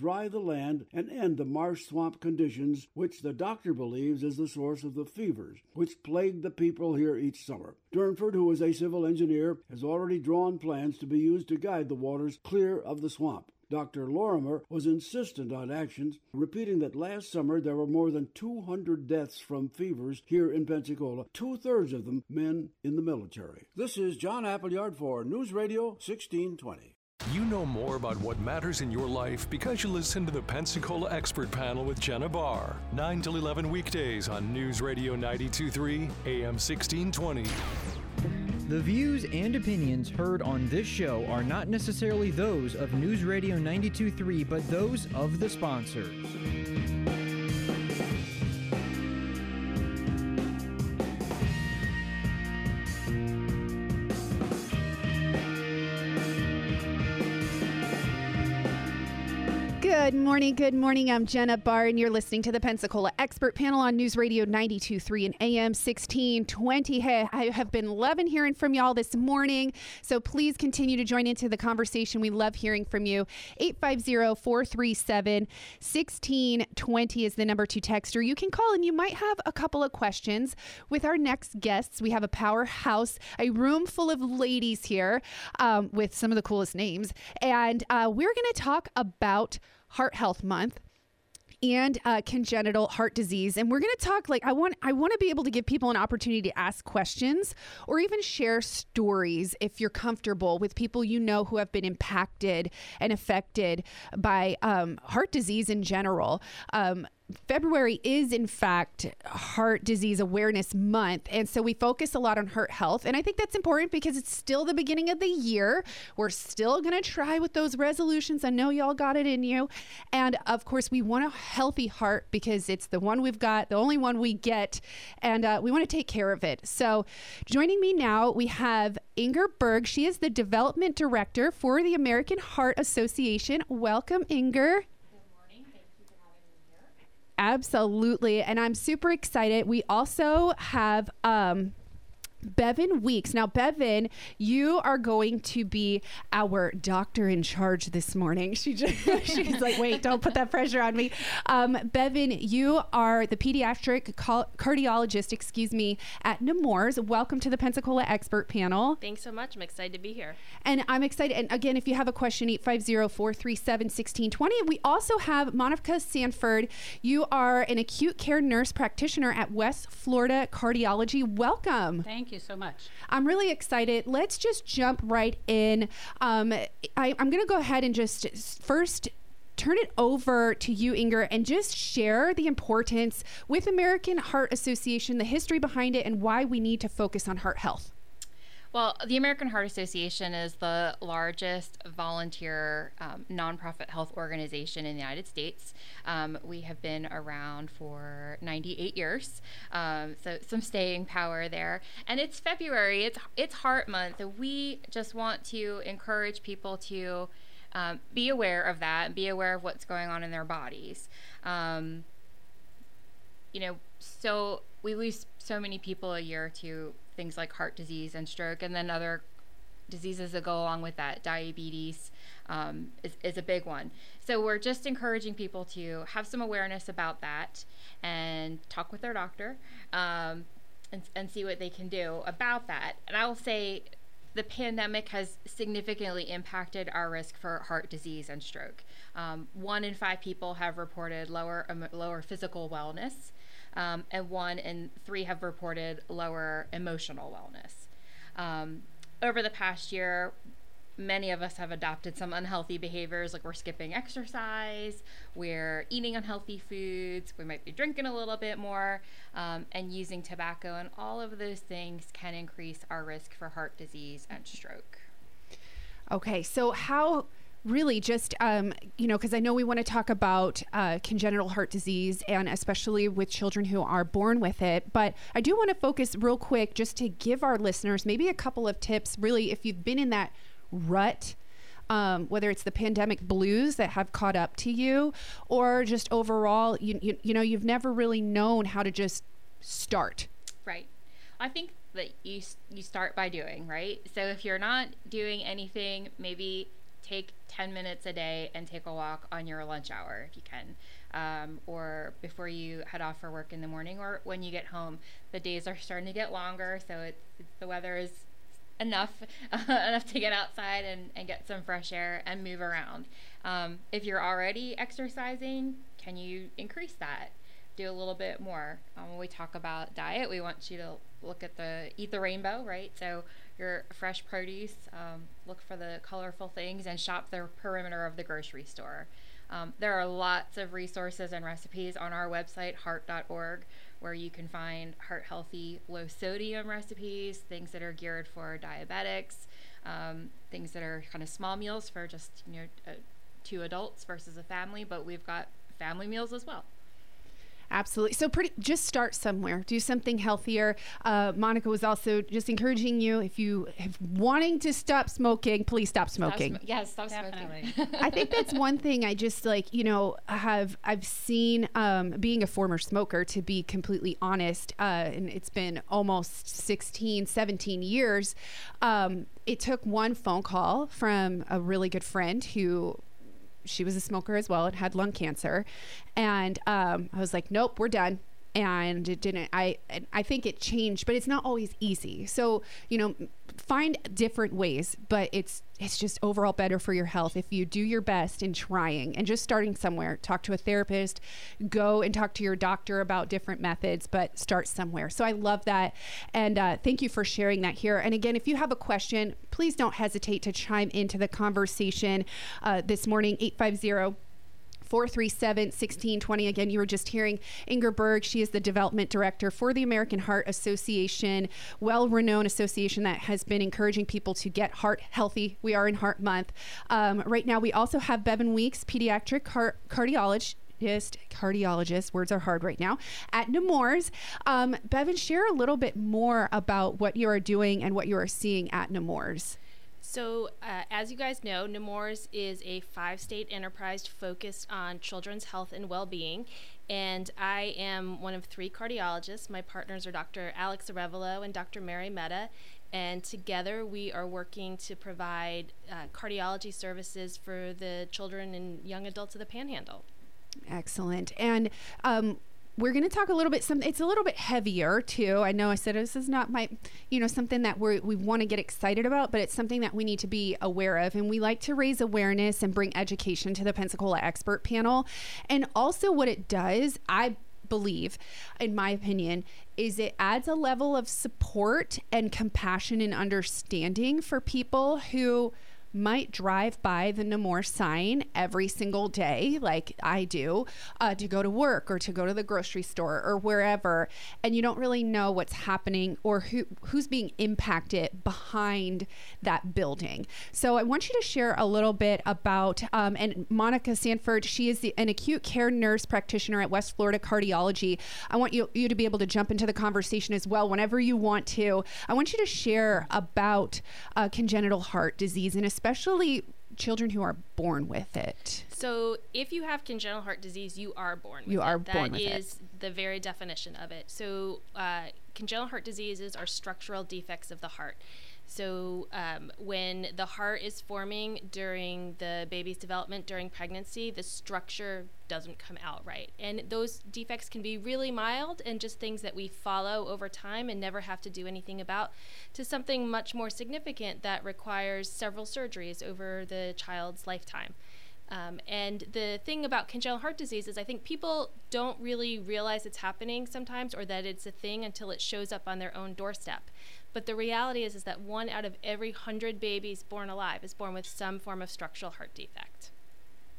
dry the land and end the marsh-swamp conditions, which the doctor believes is the source of the fevers which plague the people here each summer. Durnford, who is a civil engineer, has already drawn plans to be used to guide the waters clear of the swamp. Dr. Lorimer was insistent on actions, repeating that last summer there were more than 200 deaths from fevers here in Pensacola, two-thirds of them men in the military. This is John Appleyard for News Radio 1620. You know more about what matters in your life because you listen to the Pensacola Expert Panel with Jenna Barr, 9 till 11 weekdays on News Radio 923 AM 1620. The views and opinions heard on this show are not necessarily those of News Radio 923, but those of the sponsors. Good morning. I'm Jenna Barr, and you're listening to the Pensacola Expert Panel on News Radio 92.3 and AM 1620. Hey, I have been loving hearing from y'all this morning, so please continue to join into the conversation. We love hearing from you. 850-437-1620 is the number to text, or you can call, and you might have a couple of questions with our next guests. We have a powerhouse, a room full of ladies here with some of the coolest names, and we're going to talk about Heart Health Month and congenital heart disease. And we're going to talk, like, I want to be able to give people an opportunity to ask questions or even share stories if you're comfortable with people you know who have been impacted and affected by heart disease in general. February is, in fact, Heart Disease Awareness Month, and so we focus a lot on heart health, and I think that's important because it's still the beginning of the year. We're still going to try with those resolutions. I know y'all got it in you, and of course, we want a healthy heart because it's the one we've got, the only one we get, and we want to take care of it. So joining me now, we have Inger Berg. She is the Development Director for the American Heart Association. Welcome, Inger. Absolutely. And I'm super excited. We also have Bevan Weeks. Now, Bevan, you are going to be our doctor in charge this morning. She's like, wait, don't put that pressure on me. Bevan, you are the pediatric cardiologist, at Nemours. Welcome to the Pensacola Expert Panel. Thanks so much. I'm excited to be here. And I'm excited. And again, if you have a question, 850-437-1620. We also have Monica Sanford. You are an acute care nurse practitioner at West Florida Cardiology. Welcome. Thank you so much. I'm really excited. Let's just jump right in. I'm going to go ahead and just first turn it over to you, Inger, and just share the importance with American Heart Association, the history behind it, and why we need to focus on heart health. Well, the American Heart Association is the largest volunteer nonprofit health organization in the United States. We have been around for 98 years, so some staying power there. And it's February, it's Heart Month, so we just want to encourage people to be aware of that, be aware of what's going on in their bodies. So we lose so many people a year to things like heart disease and stroke, and then other diseases that go along with that. Diabetes is a big one. So we're just encouraging people to have some awareness about that and talk with their doctor and see what they can do about that. And I will say the pandemic has significantly impacted our risk for heart disease and stroke. 1 in 5 people have reported lower physical wellness. And 1 in 3 have reported lower emotional wellness. Over the past year, many of us have adopted some unhealthy behaviors, like we're skipping exercise, we're eating unhealthy foods, we might be drinking a little bit more, and using tobacco, and all of those things can increase our risk for heart disease and stroke. Okay, so how... Really just, because I know we want to talk about congenital heart disease, and especially with children who are born with it. But I do want to focus real quick just to give our listeners maybe a couple of tips, really, if you've been in that rut, whether it's the pandemic blues that have caught up to you, or just overall, you've never really known how to just start. Right. I think that you start by doing, right? So if you're not doing anything, maybe... Take 10 minutes a day and take a walk on your lunch hour if you can, or before you head off for work in the morning, or when you get home. The days are starting to get longer, so the weather is enough to get outside and get some fresh air and move around. If you're already exercising, can you increase that? Do a little bit more. When we talk about diet, we want you to look at eat the rainbow, right? So your fresh produce, look for the colorful things, and shop the perimeter of the grocery store. There are lots of resources and recipes on our website, heart.org, where you can find heart-healthy, low-sodium recipes, things that are geared for diabetics, things that are kind of small meals for just two adults versus a family, but we've got family meals as well. Absolutely. So just start somewhere. Do something healthier. Monica was also just encouraging you, if you have wanting to stop smoking, please stop smoking. Stop smoking. I think that's one thing I just I've seen, being a former smoker, to be completely honest, and it's been almost 16, 17 years. It took one phone call from a really good friend who, she was a smoker as well and had lung cancer, and I was like, nope, we're done. And it didn't. I think it changed, but it's not always easy. So find different ways, but it's just overall better for your health if you do your best in trying and just starting somewhere. Talk to a therapist, go and talk to your doctor about different methods, but start somewhere. So I love that, and thank you for sharing that here. And again, if you have a question, please don't hesitate to chime into the conversation this morning. 850-437-1620. Again, you were just hearing Inger Berg. She is the development director for the American Heart Association, well-renowned association that has been encouraging people to get heart healthy. We are in Heart Month. Right now, we also have Bevan Weeks, pediatric cardiologist, words are hard right now, at Nemours. Bevan, share a little bit more about what you are doing and what you are seeing at Nemours. So, as you guys know, Nemours is a 5-state enterprise focused on children's health and well-being, and I am one of 3 cardiologists. My partners are Dr. Alex Arevalo and Dr. Mary Mehta, and together we are working to provide cardiology services for the children and young adults of the Panhandle. Excellent. And we're going to talk a little bit, it's a little bit heavier too. I know I said this is not my, something that we want to get excited about, but it's something that we need to be aware of. And we like to raise awareness and bring education to the Pensacola Expert Panel. And also what it does, I believe, in my opinion, is it adds a level of support and compassion and understanding for people who might drive by the Nemours sign every single day, like I do, to go to work or to go to the grocery store or wherever, and you don't really know what's happening or who's being impacted behind that building. So I want you to share a little bit about, and Monica Sanford, she is an acute care nurse practitioner at West Florida Cardiology. I want you to be able to jump into the conversation as well whenever you want to. I want you to share about congenital heart disease, and especially children who are born with it. So if you have congenital heart disease, you are born with it. That is the very definition of it. So congenital heart diseases are structural defects of the heart. So when the heart is forming during the baby's development, during pregnancy, the structure doesn't come out right. And those defects can be really mild and just things that we follow over time and never have to do anything about, to something much more significant that requires several surgeries over the child's lifetime. And the thing about congenital heart disease is I think people don't really realize it's happening sometimes, or that it's a thing, until it shows up on their own doorstep. But the reality is that 1 out of every 100 babies born alive is born with some form of structural heart defect.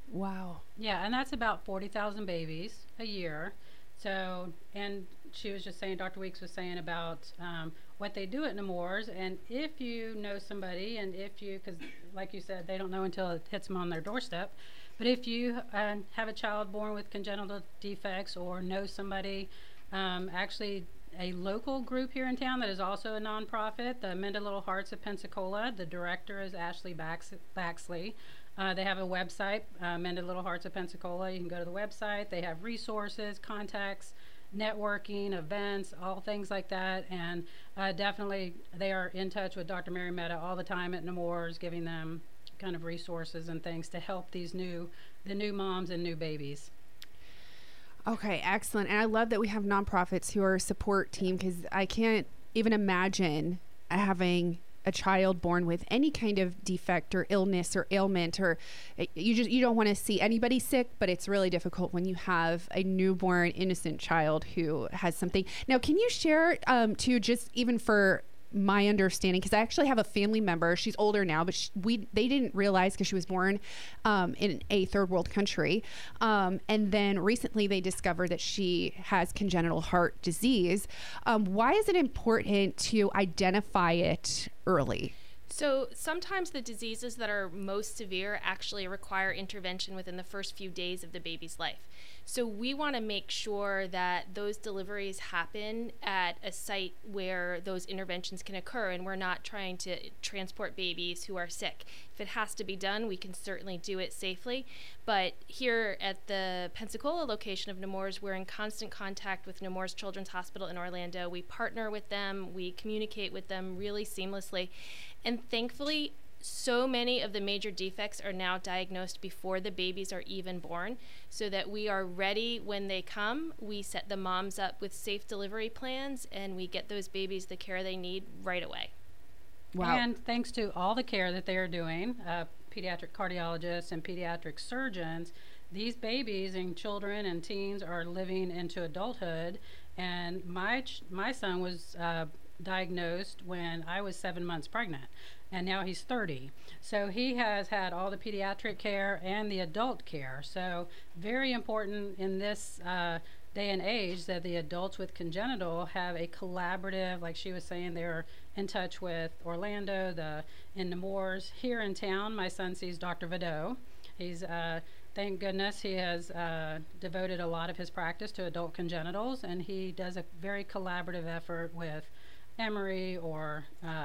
Wow. Yeah, and that's about 40,000 babies a year. So, and she was just saying, Dr. Weeks was saying about what they do at Nemours, and if you know somebody, and because like you said, they don't know until it hits them on their doorstep, but if you have a child born with congenital defects or know somebody, actually a local group here in town that is also a nonprofit, the Mended Little Hearts of Pensacola. The director is Ashley Baxley. They have a website, Mended Little Hearts of Pensacola. You can go to the website. They have resources, contacts, networking, events, all things like that. And definitely they are in touch with Dr. Mary Mehta all the time at Nemours, giving them kind of resources and things to help these new moms and new babies. Okay, excellent. And I love that we have nonprofits who are a support team, because I can't even imagine having a child born with any kind of defect or illness or ailment, or you don't want to see anybody sick, but it's really difficult when you have a newborn innocent child who has something. Now, can you share too, just even for my understanding, because I actually have a family member, she's older now, but they didn't realize, because she was born in a third world country, and then recently they discovered that she has congenital heart disease. Why is it important to identify it early? So sometimes the diseases that are most severe actually require intervention within the first few days of the baby's life. So we want to make sure that those deliveries happen at a site where those interventions can occur, and we're not trying to transport babies who are sick. If it has to be done, we can certainly do it safely. But here at the Pensacola location of Nemours, we're in constant contact with Nemours Children's Hospital in Orlando. We partner with them, we communicate with them really seamlessly. And thankfully, so many of the major defects are now diagnosed before the babies are even born, so that we are ready when they come. We set the moms up with safe delivery plans, and we get those babies the care they need right away. Wow. And thanks to all the care that they are doing, pediatric cardiologists and pediatric surgeons, these babies and children and teens are living into adulthood. And my son was diagnosed when I was 7 months pregnant, and now he's 30. So he has had all the pediatric care and the adult care. So very important in this day and age that the adults with congenital have a collaborative, like she was saying, they're in touch with Orlando, in Nemours. Here in town, my son sees Dr. Vadeau. He's, thank goodness, he has devoted a lot of his practice to adult congenitals, and he does a very collaborative effort with Emory or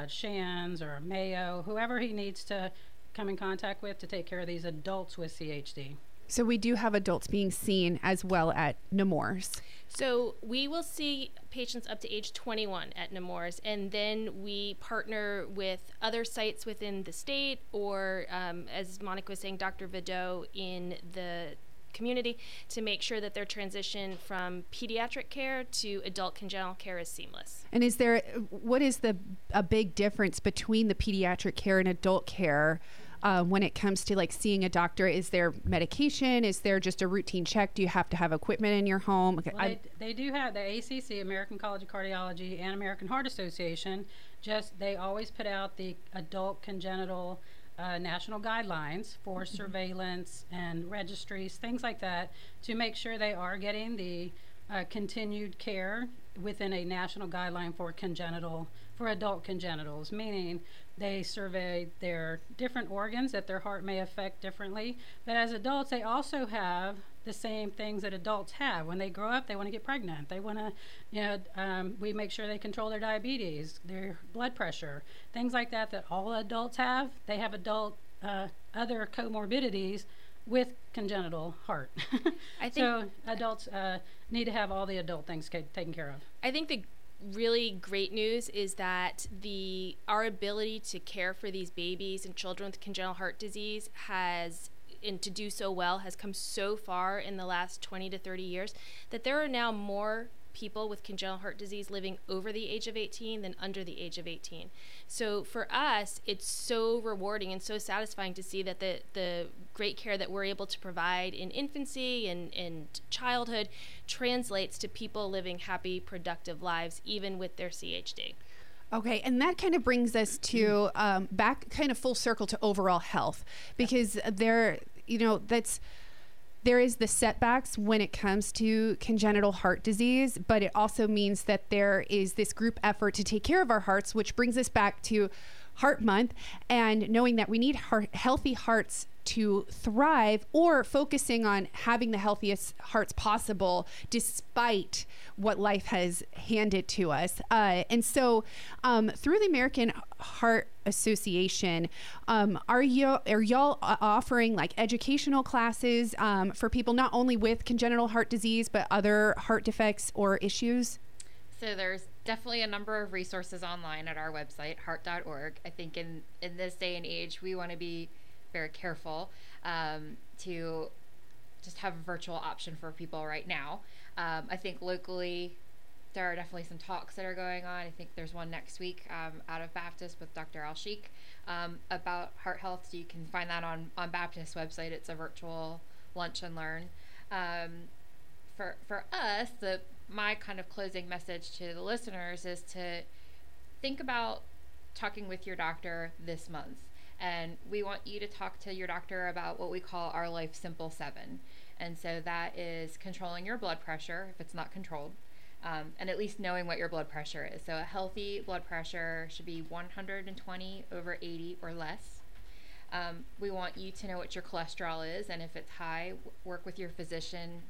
Shands or Mayo, whoever he needs to come in contact with to take care of these adults with CHD. So we do have adults being seen as well at Nemours. So we will see patients up to age 21 at Nemours, and then we partner with other sites within the state, or as Monica was saying, Dr. Vadeau in the community, to make sure that their transition from pediatric care to adult congenital care is seamless. And is there, what is a big difference between the pediatric care and adult care when it comes to like seeing a doctor? Is there medication? Is there just a routine check? Do you have to have equipment in your home? Okay, well, they do have the ACC, American College of Cardiology, and American Heart Association. Just they always put out the adult congenital national guidelines for surveillance and registries, things like that, to make sure they are getting the continued care within a national guideline for congenital, for adult congenitals, meaning they survey their different organs that their heart may affect differently. But as adults, they also have the same things that adults have. When they grow up, they want to get pregnant. They want to, you know, we make sure they control their diabetes, their blood pressure, things like that that all adults have. They have adult other comorbidities with congenital heart. I think so adults need to have all the adult things taken care of. I think the really great news is that our ability to care for these babies and children with congenital heart disease has, and to do so well, has come so far in the last 20 to 30 years that there are now more people with congenital heart disease living over the age of 18 than under the age of 18. So for us, it's so rewarding and so satisfying to see that the great care that we're able to provide in infancy and childhood translates to people living happy, productive lives, even with their CHD. Okay, and that kind of brings us to back kind of full circle to overall health, because there, you know, there is the setbacks when it comes to congenital heart disease, but it also means that there is this group effort to take care of our hearts, which brings us back to Heart Month and knowing that we need healthy hearts to thrive, or focusing on having the healthiest hearts possible despite what life has handed to us. And so through the American Heart Association, are y'all offering like educational classes for people not only with congenital heart disease, but other heart defects or issues? So there's definitely a number of resources online at our website, heart.org. I think in this day and age, we want to be very careful to just have a virtual option for people right now. I think locally there are definitely some talks that are going on. I think there's one next week out of Baptist with Dr. Al-Sheik about heart health. So you can find that on Baptist's website. It's a virtual lunch and learn. For us, my kind of closing message to the listeners is to think about talking with your doctor this month. And we want you to talk to your doctor about what we call our Life Simple 7. And so that is controlling your blood pressure, if it's not controlled, and at least knowing what your blood pressure is. So a healthy blood pressure should be 120/80 or less. We want you to know what your cholesterol is, and if it's high, work with your physician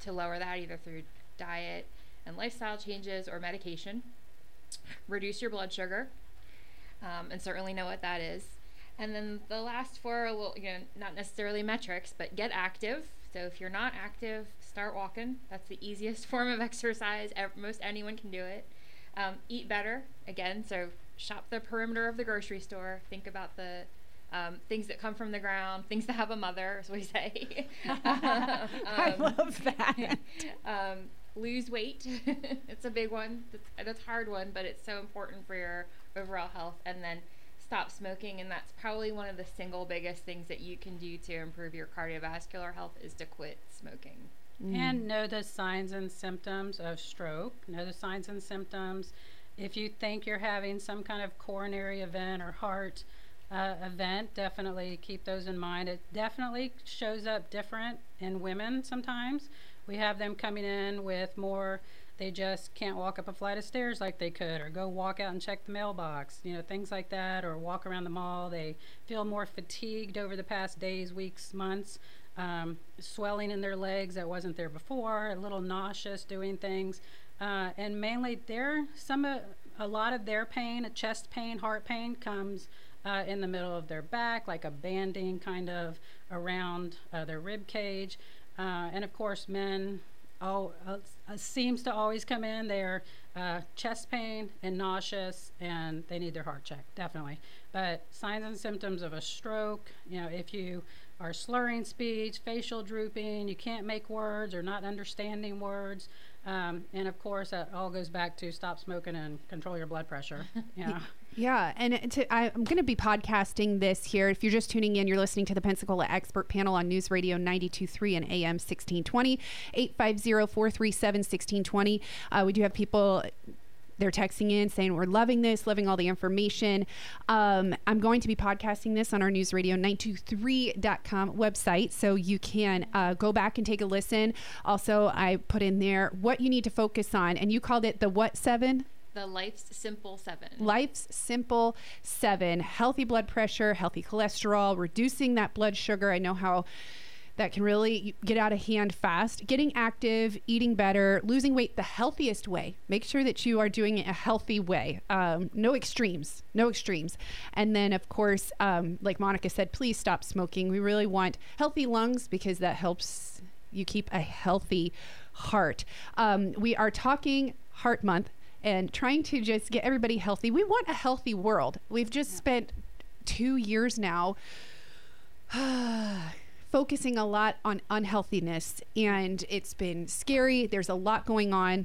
to lower that either through diet and lifestyle changes or medication. Reduce your blood sugar, and certainly know what that is. And then the last four are a little, not necessarily metrics, but get active. So if you're not active, start walking. That's the easiest form of exercise. Most anyone can do it. Eat better. Again, so shop the perimeter of the grocery store. Think about the things that come from the ground, things that have a mother, as we say. I love that. Lose weight. It's a big one. That's a hard one, but it's so important for your overall health. And then stop smoking, and that's probably one of the single biggest things that you can do to improve your cardiovascular health is to quit smoking. And know the signs and symptoms of stroke. Know the signs and symptoms. If you think you're having some kind of coronary event or heart event, definitely keep those in mind. It definitely shows up different in women sometimes. We have them coming in with more, they just can't walk up a flight of stairs like they could, or go walk out and check the mailbox, things like that, or walk around the mall. They feel more fatigued over the past days, weeks, months, swelling in their legs that wasn't there before, a little nauseous doing things. And mainly a lot of their pain, chest pain, heart pain, comes in the middle of their back, like a banding kind of around their rib cage. And of course, men seems to always come in. They're chest pain and nauseous, and they need their heart checked, definitely. But signs and symptoms of a stroke, if you are slurring speech, facial drooping, you can't make words or not understanding words. And of course, that all goes back to stop smoking and control your blood pressure. Yeah. Yeah. And I'm going to be podcasting this here. If you're just tuning in, you're listening to the Pensacola Expert Panel on News Radio 923 and AM 1620, 850-437-1620. We do have people, they're texting in saying, we're loving this, loving all the information. I'm going to be podcasting this on our News Radio 923.com website, so you can go back and take a listen. Also, I put in there what you need to focus on, and you called it the what 7? The Life's Simple 7. Life's Simple 7. Healthy blood pressure, healthy cholesterol, reducing that blood sugar. I know how that can really get out of hand fast. Getting active, eating better, losing weight the healthiest way. Make sure that you are doing it a healthy way. No extremes. And then, of course, like Monica said, please stop smoking. We really want healthy lungs because that helps you keep a healthy heart. We are talking Heart Month and trying to just get everybody healthy. We want a healthy world. We've just spent 2 years now focusing a lot on unhealthiness, and it's been scary. There's a lot going on,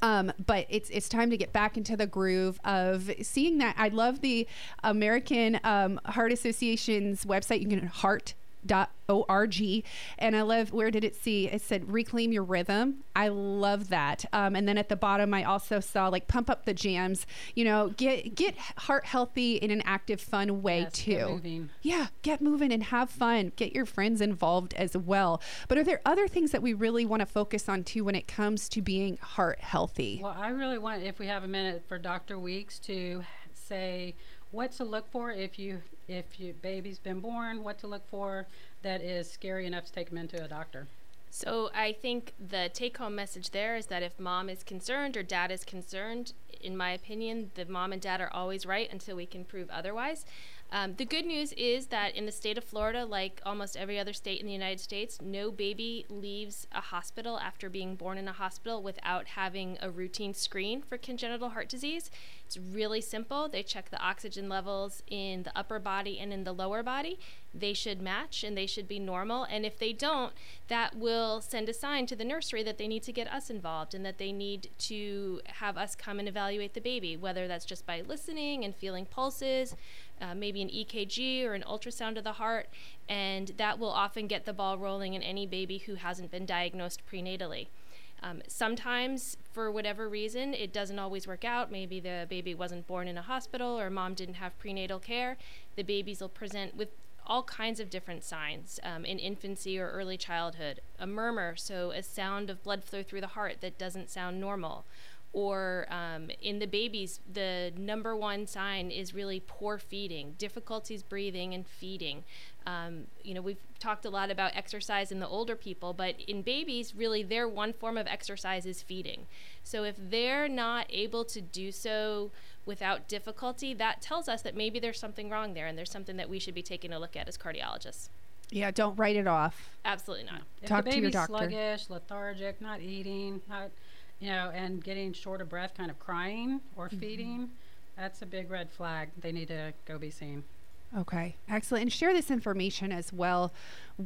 but it's time to get back into the groove of seeing that. I love the American Heart Association's website. You can heart.org, and I love, where did it see? It said reclaim your rhythm. I love that. And then at the bottom, I also saw pump up the jams. Get heart healthy in an active, fun way too. Get moving. Yeah, get moving and have fun. Get your friends involved as well. But are there other things that we really want to focus on too when it comes to being heart healthy? Well, I really want, if we have a minute, for Dr. Weeks to say what to look for if your baby's been born, what to look for that is scary enough to take them into a doctor. So I think the take-home message there is that if mom is concerned or dad is concerned, in my opinion, the mom and dad are always right until we can prove otherwise. The good news is that in the state of Florida, like almost every other state in the United States, no baby leaves a hospital after being born in a hospital without having a routine screen for congenital heart disease. It's really simple. They check the oxygen levels in the upper body and in the lower body. They should match and they should be normal. And if they don't, that will send a sign to the nursery that they need to get us involved and that they need to have us come and evaluate the baby, whether that's just by listening and feeling pulses, maybe an EKG or an ultrasound of the heart, and that will often get the ball rolling in any baby who hasn't been diagnosed prenatally. Sometimes, for whatever reason, it doesn't always work out. Maybe the baby wasn't born in a hospital or mom didn't have prenatal care. The babies will present with all kinds of different signs in infancy or early childhood. A murmur, so a sound of blood flow through the heart that doesn't sound normal. Or in the babies, the number one sign is really poor feeding, difficulties breathing and feeding. You know, we've talked a lot about exercise in the older people, but in babies, really their one form of exercise is feeding. So if they're not able to do so without difficulty, that tells us that maybe there's something wrong there and there's something that we should be taking a look at as cardiologists. Yeah, don't write it off. Absolutely not. If Talk to your doctor. Sluggish, lethargic, not eating, not... You know, and getting short of breath, kind of crying or feeding, that's a big red flag. They need to go be seen. Okay, excellent. And share this information as well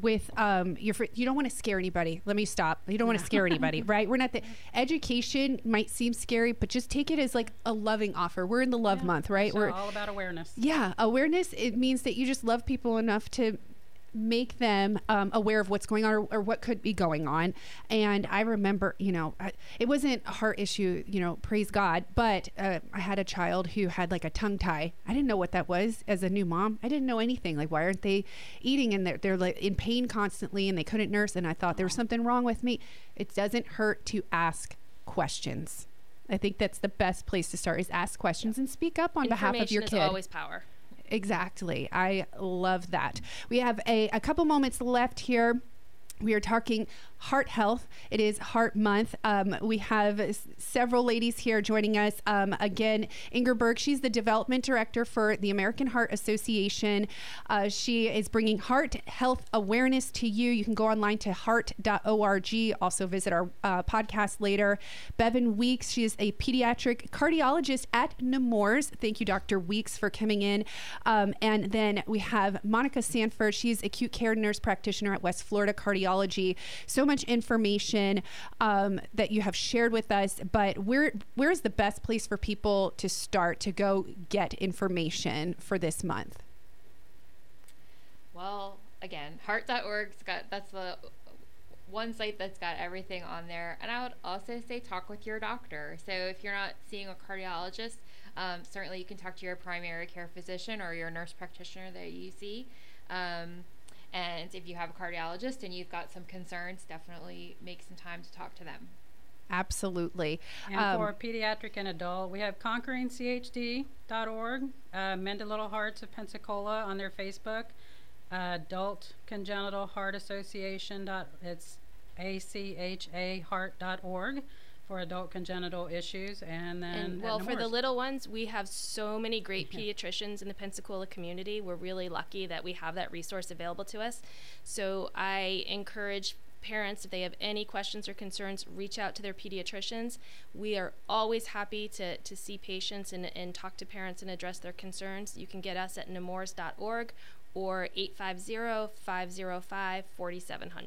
with your friend. You don't want to scare anybody. Let me stop. You don't want to scare anybody, right? We're not the education might seem scary, but just take it as like a loving offer. We're in the love month, right? We're all about awareness. Yeah, awareness. It means that you just love people enough to make them aware of what's going on or what could be going on. And I remember, you know, it wasn't a heart issue, you know, praise God, but I had a child who had like a tongue tie. I didn't know what that was as a new mom. I didn't know anything. Like, why aren't they eating? And they're like in pain constantly and they couldn't nurse. And I thought there was something wrong with me. It doesn't hurt to ask questions. I think that's the best place to start is ask questions and speak up on behalf of your kid. Information is always power. Exactly. I love that. We have a couple moments left here. We are talking heart health. It is Heart Month. We have several ladies here joining us. Again, Inger Berg, she's the development director for the American Heart Association. She is bringing heart health awareness to you. You can go online to heart.org. Also visit our podcast later. Bevan Weeks, she is a pediatric cardiologist at Nemours. Thank you, Dr. Weeks, for coming in. And then we have Monica Sanford. She's acute care nurse practitioner at West Florida Cardiology. So much information that you have shared with us, but where is the best place for people to start to go get information for this month? Well, again, heart.org's got, that's the one site that's got everything on there. And I would also say talk with your doctor. So if you're not seeing a cardiologist, certainly you can talk to your primary care physician or your nurse practitioner that you see. And if you have a cardiologist and you've got some concerns, definitely make some time to talk to them. Absolutely. And for pediatric and adult, we have conqueringchd.org, Mended Little Hearts of Pensacola on their Facebook, Adult Congenital Heart Association, it's ACHA heart.org. for adult congenital issues, and then for the little ones, we have so many great pediatricians in the Pensacola community. We're really lucky that we have that resource available to us. So I encourage parents, if they have any questions or concerns, reach out to their pediatricians. We are always happy to see patients and talk to parents and address their concerns. You can get us at Nemours.org or 850-505-4700.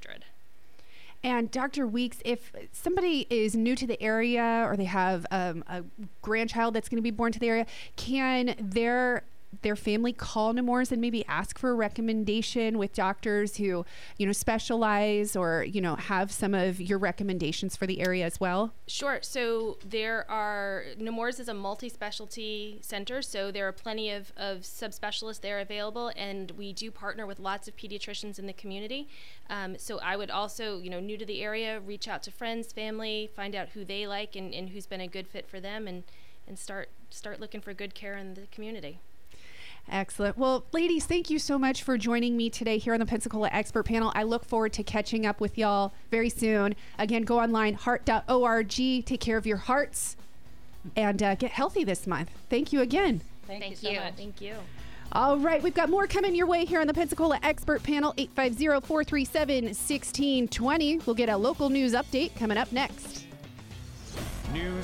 And Dr. Weeks, if somebody is new to the area or they have a grandchild that's going to be born to the area, can their family call Nemours and maybe ask for a recommendation with doctors who, you know, specialize or, you know, have some of your recommendations for the area as well? Sure. So Nemours is a multi-specialty center, so there are plenty of subspecialists there available, and we do partner with lots of pediatricians in the community. So I would also, you know, new to the area, reach out to friends, family, find out who they like and who's been a good fit for them, and start looking for good care in the community. Excellent. Well, ladies, thank you so much for joining me today here on the Pensacola Expert Panel. I look forward to catching up with y'all very soon. Again, go online, heart.org. Take care of your hearts and get healthy this month. Thank you again. Thank you so much. Thank you. All right, we've got more coming your way here on the Pensacola Expert Panel, 850-437-1620. We'll get a local news update coming up next. News.